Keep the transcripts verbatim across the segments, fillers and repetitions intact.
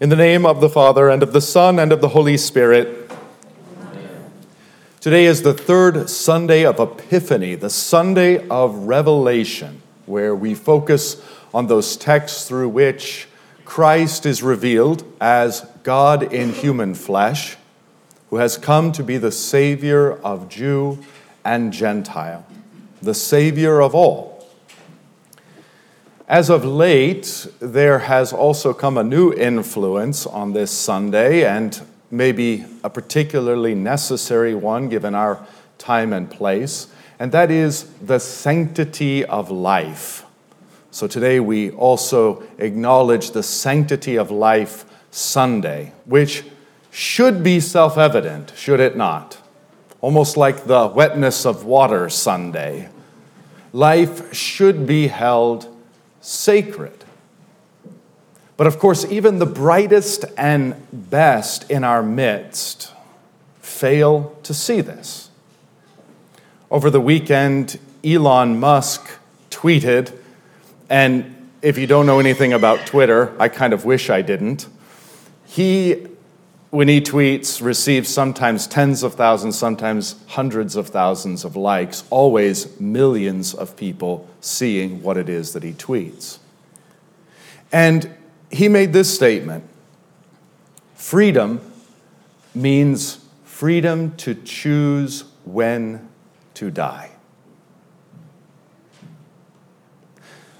In the name of the Father, and of the Son, and of the Holy Spirit. Amen. Today is the third Sunday of Epiphany, the Sunday of Revelation, where we focus on those texts through which Christ is revealed as God in human flesh, who has come to be the Savior of Jew and Gentile, the Savior of all. As of late, there has also come a new influence on this Sunday, and maybe a particularly necessary one given our time and place, and that is the sanctity of life. So today we also acknowledge the Sanctity of Life Sunday, which should be self-evident, should it not? Almost like the Wetness of Water Sunday. Life should be held sacred. But of course, even the brightest and best in our midst fail to see this. Over the weekend, Elon Musk tweeted, and if you don't know anything about Twitter, I kind of wish I didn't. He, when he tweets, receives sometimes tens of thousands, sometimes hundreds of thousands of likes, always millions of people seeing what it is that he tweets. And he made this statement: freedom means freedom to choose when to die.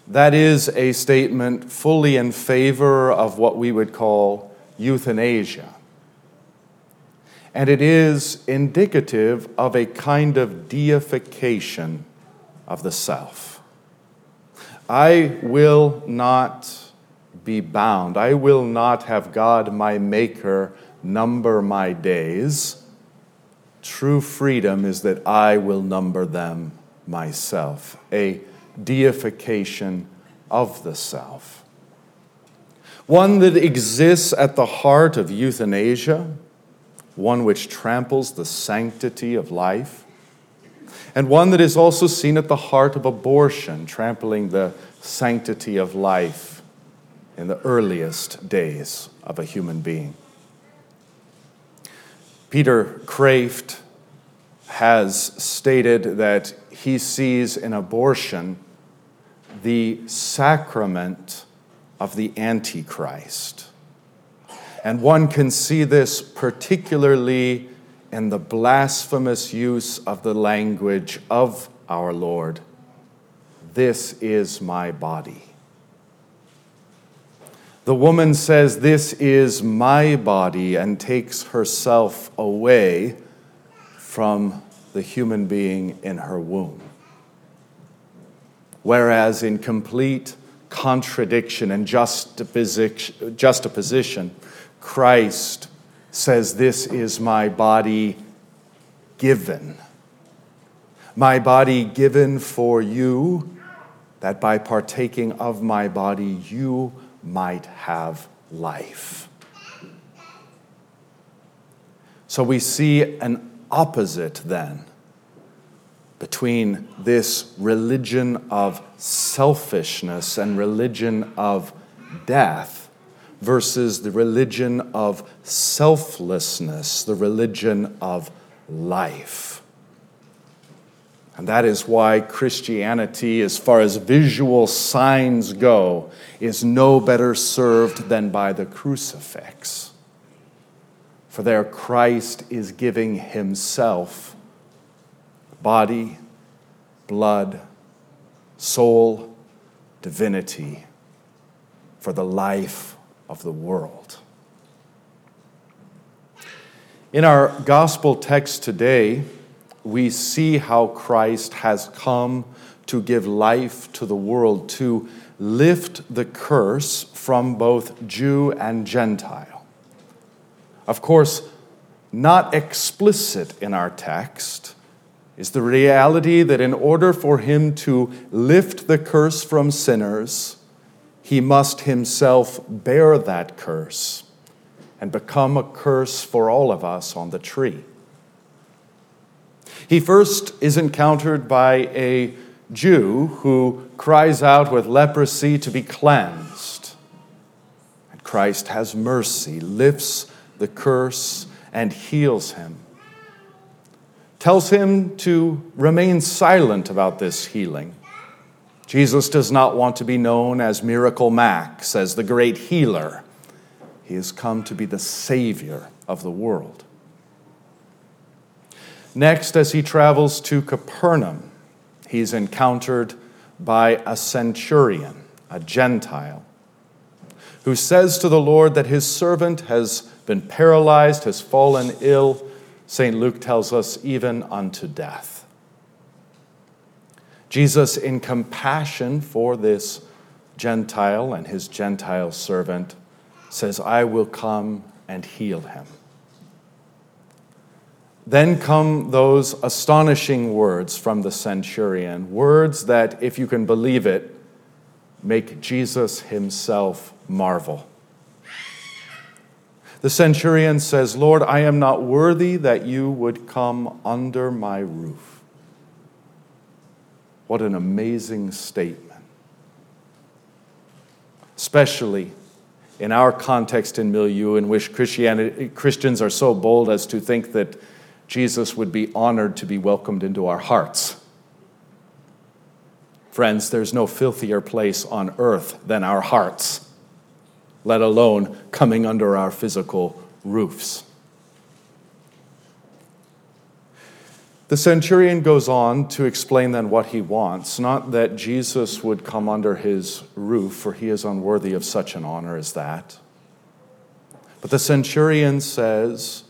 That is a statement fully in favor of what we would call euthanasia. And it is indicative of a kind of deification of the self. I will not be bound. I will not have God, my maker, number my days. True freedom is that I will number them myself. A deification of the self. One that exists at the heart of euthanasia, one which tramples the sanctity of life, and one that is also seen at the heart of abortion, trampling the sanctity of life in the earliest days of a human being. Peter Kreeft has stated that he sees in abortion the sacrament of the Antichrist. And one can see this particularly in the blasphemous use of the language of our Lord. This is my body. The woman says, this is my body, and takes herself away from the human being in her womb. Whereas in complete contradiction and juxtaposition, Christ says, this is my body given. My body given for you, that by partaking of my body, you might have life. So we see an opposite, then, between this religion of selfishness and religion of death versus the religion of selflessness, the religion of life. And that is why Christianity, as far as visual signs go, is no better served than by the crucifix. For there Christ is giving himself, body, blood, soul, divinity, for the life of the world. In our gospel text today, we see how Christ has come to give life to the world, to lift the curse from both Jew and Gentile. Of course, not explicit in our text is the reality that in order for him to lift the curse from sinners, he must himself bear that curse and become a curse for all of us on the tree. He first is encountered by a Jew who cries out with leprosy to be cleansed. Christ has mercy, lifts the curse, and heals him. Tells him to remain silent about this healing. Jesus does not want to be known as Miracle Max, as the great healer. He has come to be the Savior of the world. Next, as he travels to Capernaum, he's encountered by a centurion, a Gentile, who says to the Lord that his servant has been paralyzed, has fallen ill, Saint Luke tells us, even unto death. Jesus, in compassion for this Gentile and his Gentile servant, says, I will come and heal him. Then come those astonishing words from the centurion, words that, if you can believe it, make Jesus himself marvel. The centurion says, Lord, I am not worthy that you would come under my roof. What an amazing statement. Especially in our context and milieu in which Christianity, Christians are so bold as to think that Jesus would be honored to be welcomed into our hearts. Friends, there's no filthier place on earth than our hearts, let alone coming under our physical roofs. The centurion goes on to explain then what he wants, not that Jesus would come under his roof, for he is unworthy of such an honor as that. But the centurion says,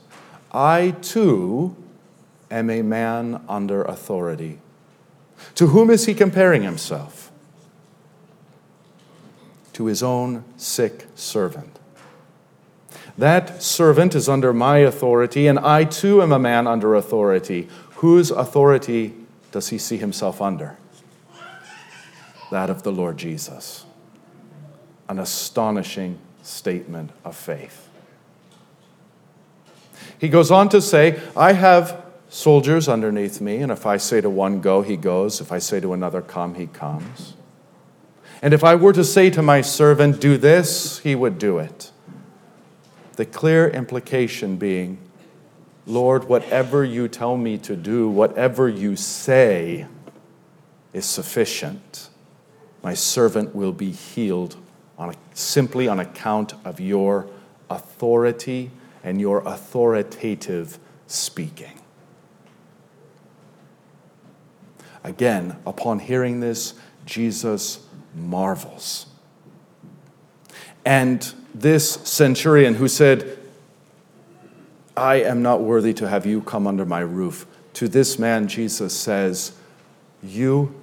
I too am a man under authority. To whom is he comparing himself? To his own sick servant. That servant is under my authority, and I too am a man under authority. Whose authority does he see himself under? That of the Lord Jesus. An astonishing statement of faith. He goes on to say, I have soldiers underneath me, and if I say to one, go, he goes. If I say to another, come, he comes. And if I were to say to my servant, do this, he would do it. The clear implication being, Lord, whatever you tell me to do, whatever you say is sufficient. My servant will be healed on a, simply on account of your authority and your authoritative speaking. Again, upon hearing this, Jesus marvels. And this centurion who said, I am not worthy to have you come under my roof, to this man Jesus says, you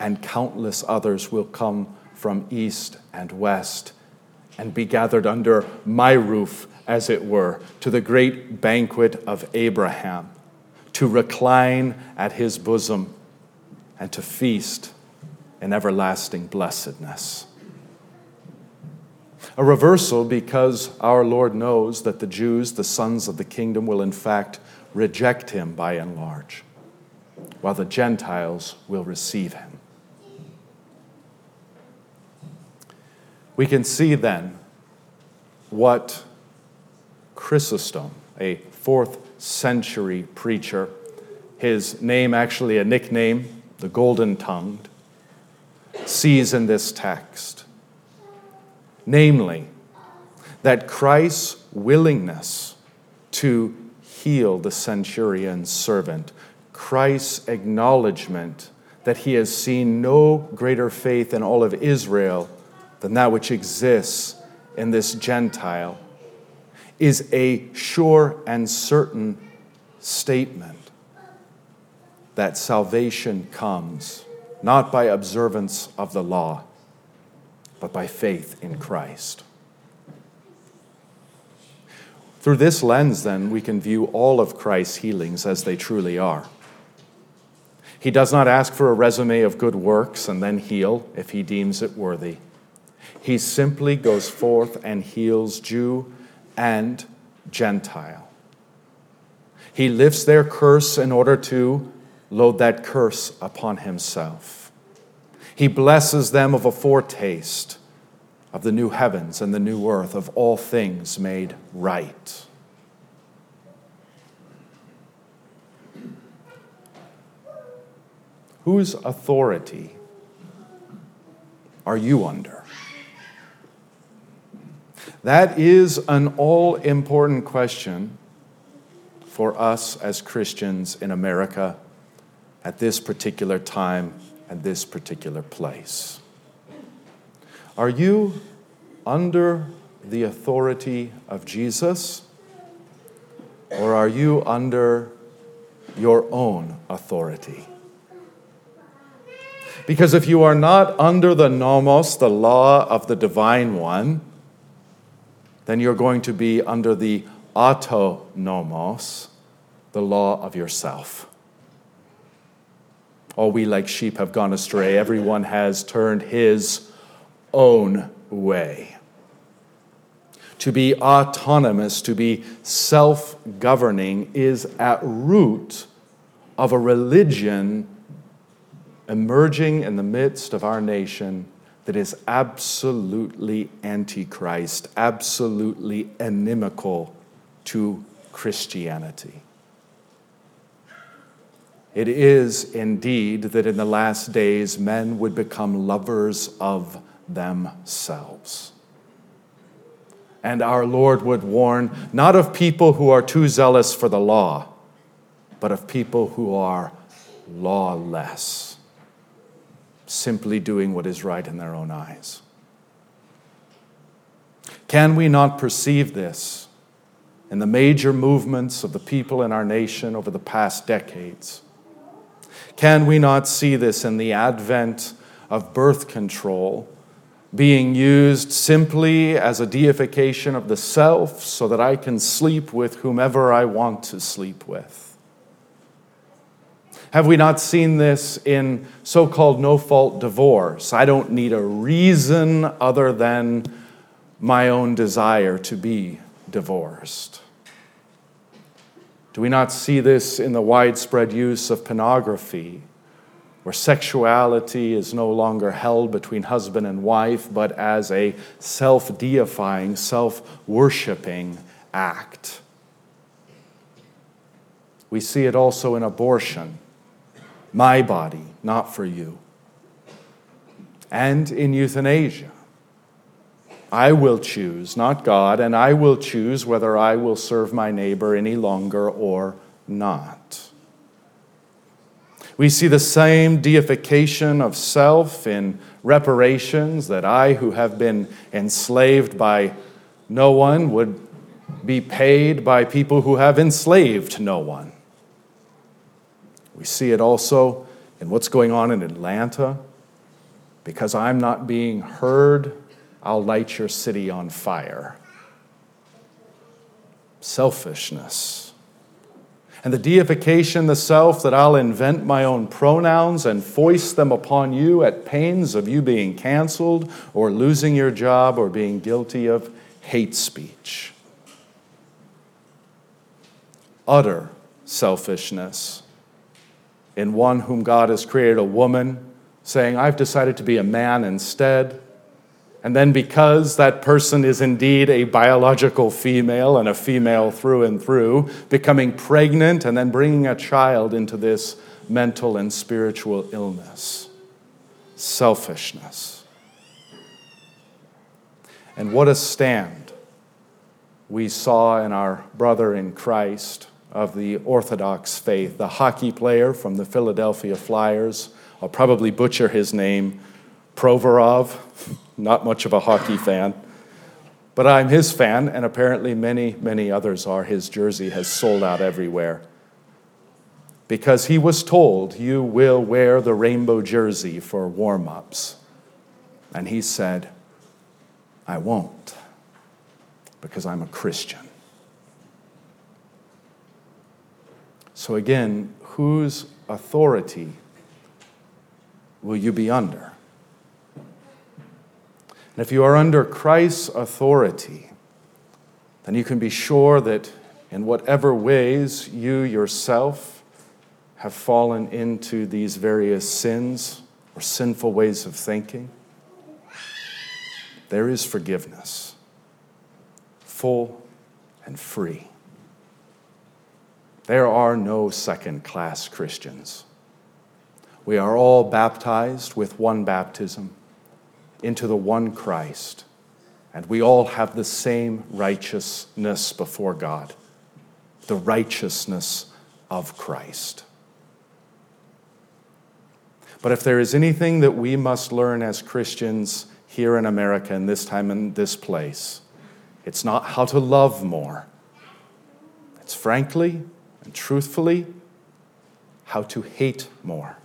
and countless others will come from east and west and be gathered under my roof, as it were, to the great banquet of Abraham, to recline at his bosom and to feast in everlasting blessedness. A reversal, because our Lord knows that the Jews, the sons of the kingdom, will in fact reject him by and large, while the Gentiles will receive him. We can see then what Chrysostom, a fourth century preacher, his name actually a nickname, the golden-tongued, sees in this text. Namely, that Christ's willingness to heal the centurion's servant, Christ's acknowledgement that he has seen no greater faith in all of Israel than that which exists in this Gentile, is a sure and certain statement that salvation comes not by observance of the law, but by faith in Christ. Through this lens, then, we can view all of Christ's healings as they truly are. He does not ask for a resume of good works and then heal if he deems it worthy. He simply goes forth and heals Jew and Gentile. He lifts their curse in order to load that curse upon himself. He blesses them of a foretaste of the new heavens and the new earth, of all things made right. Whose authority are you under? That is an all-important question for us as Christians in America at this particular time and this particular place. Are you under the authority of Jesus, or are you under your own authority? Because if you are not under the nomos, the law of the divine one, then you're going to be under the autonomos, the law of yourself. All we like sheep have gone astray. Everyone has turned his own way. To be autonomous, to be self-governing, is at root of a religion emerging in the midst of our nation that is absolutely antichrist, absolutely inimical to Christianity. It is indeed that in the last days men would become lovers of themselves. And our Lord would warn not of people who are too zealous for the law, but of people who are lawless, simply doing what is right in their own eyes. Can we not perceive this in the major movements of the people in our nation over the past decades? Can we not see this in the advent of birth control being used simply as a deification of the self so that I can sleep with whomever I want to sleep with? Have we not seen this in so-called no-fault divorce? I don't need a reason other than my own desire to be divorced. Do we not see this in the widespread use of pornography, where sexuality is no longer held between husband and wife, but as a self-deifying, self-worshipping act? We see it also in abortion. My body, not for you. And in euthanasia. I will choose, not God, and I will choose whether I will serve my neighbor any longer or not. We see the same deification of self in reparations, that I, who have been enslaved by no one, would be paid by people who have enslaved no one. We see it also in what's going on in Atlanta. Because I'm not being heard, I'll light your city on fire. Selfishness. And the deification, the self, that I'll invent my own pronouns and foist them upon you at pains of you being canceled or losing your job or being guilty of hate speech. Utter selfishness. In one whom God has created a woman, saying, I've decided to be a man instead. And then because that person is indeed a biological female and a female through and through, becoming pregnant and then bringing a child into this mental and spiritual illness. Selfishness. And what a stand we saw in our brother in Christ of the Orthodox faith, the hockey player from the Philadelphia Flyers. I'll probably butcher his name, Provorov, not much of a hockey fan, but I'm his fan, and apparently many, many others are. His jersey has sold out everywhere because he was told, you will wear the rainbow jersey for warm-ups. And he said, I won't, because I'm a Christian. So again, whose authority will you be under? And if you are under Christ's authority, then you can be sure that in whatever ways you yourself have fallen into these various sins or sinful ways of thinking, there is forgiveness, full and free. There are no second-class Christians. We are all baptized with one baptism into the one Christ, and we all have the same righteousness before God, the righteousness of Christ. But if there is anything that we must learn as Christians here in America and this time in this place, it's not how to love more. It's frankly and truthfully how to hate more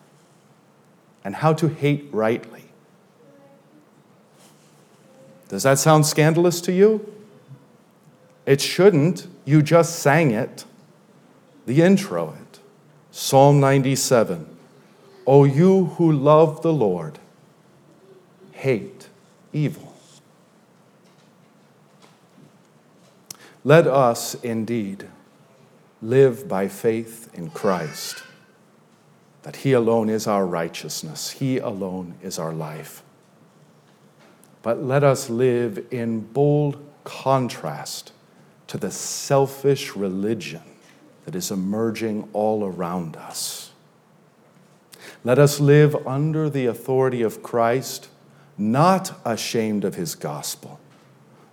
and how to hate rightly. Does that sound scandalous to you? It shouldn't. You just sang it, the intro it. Psalm ninety-seven. O you who love the Lord, hate evil. Let us indeed live by faith in Christ, that He alone is our righteousness, He alone is our life. But let us live in bold contrast to the selfish religion that is emerging all around us. Let us live under the authority of Christ, not ashamed of His gospel,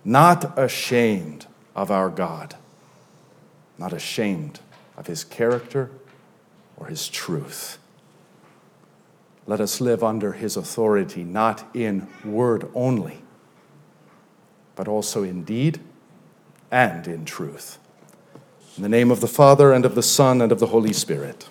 not ashamed of our God, not ashamed of His character or His truth. Let us live under His authority, not in word only, but also in deed and in truth. In the name of the Father, and of the Son, and of the Holy Spirit.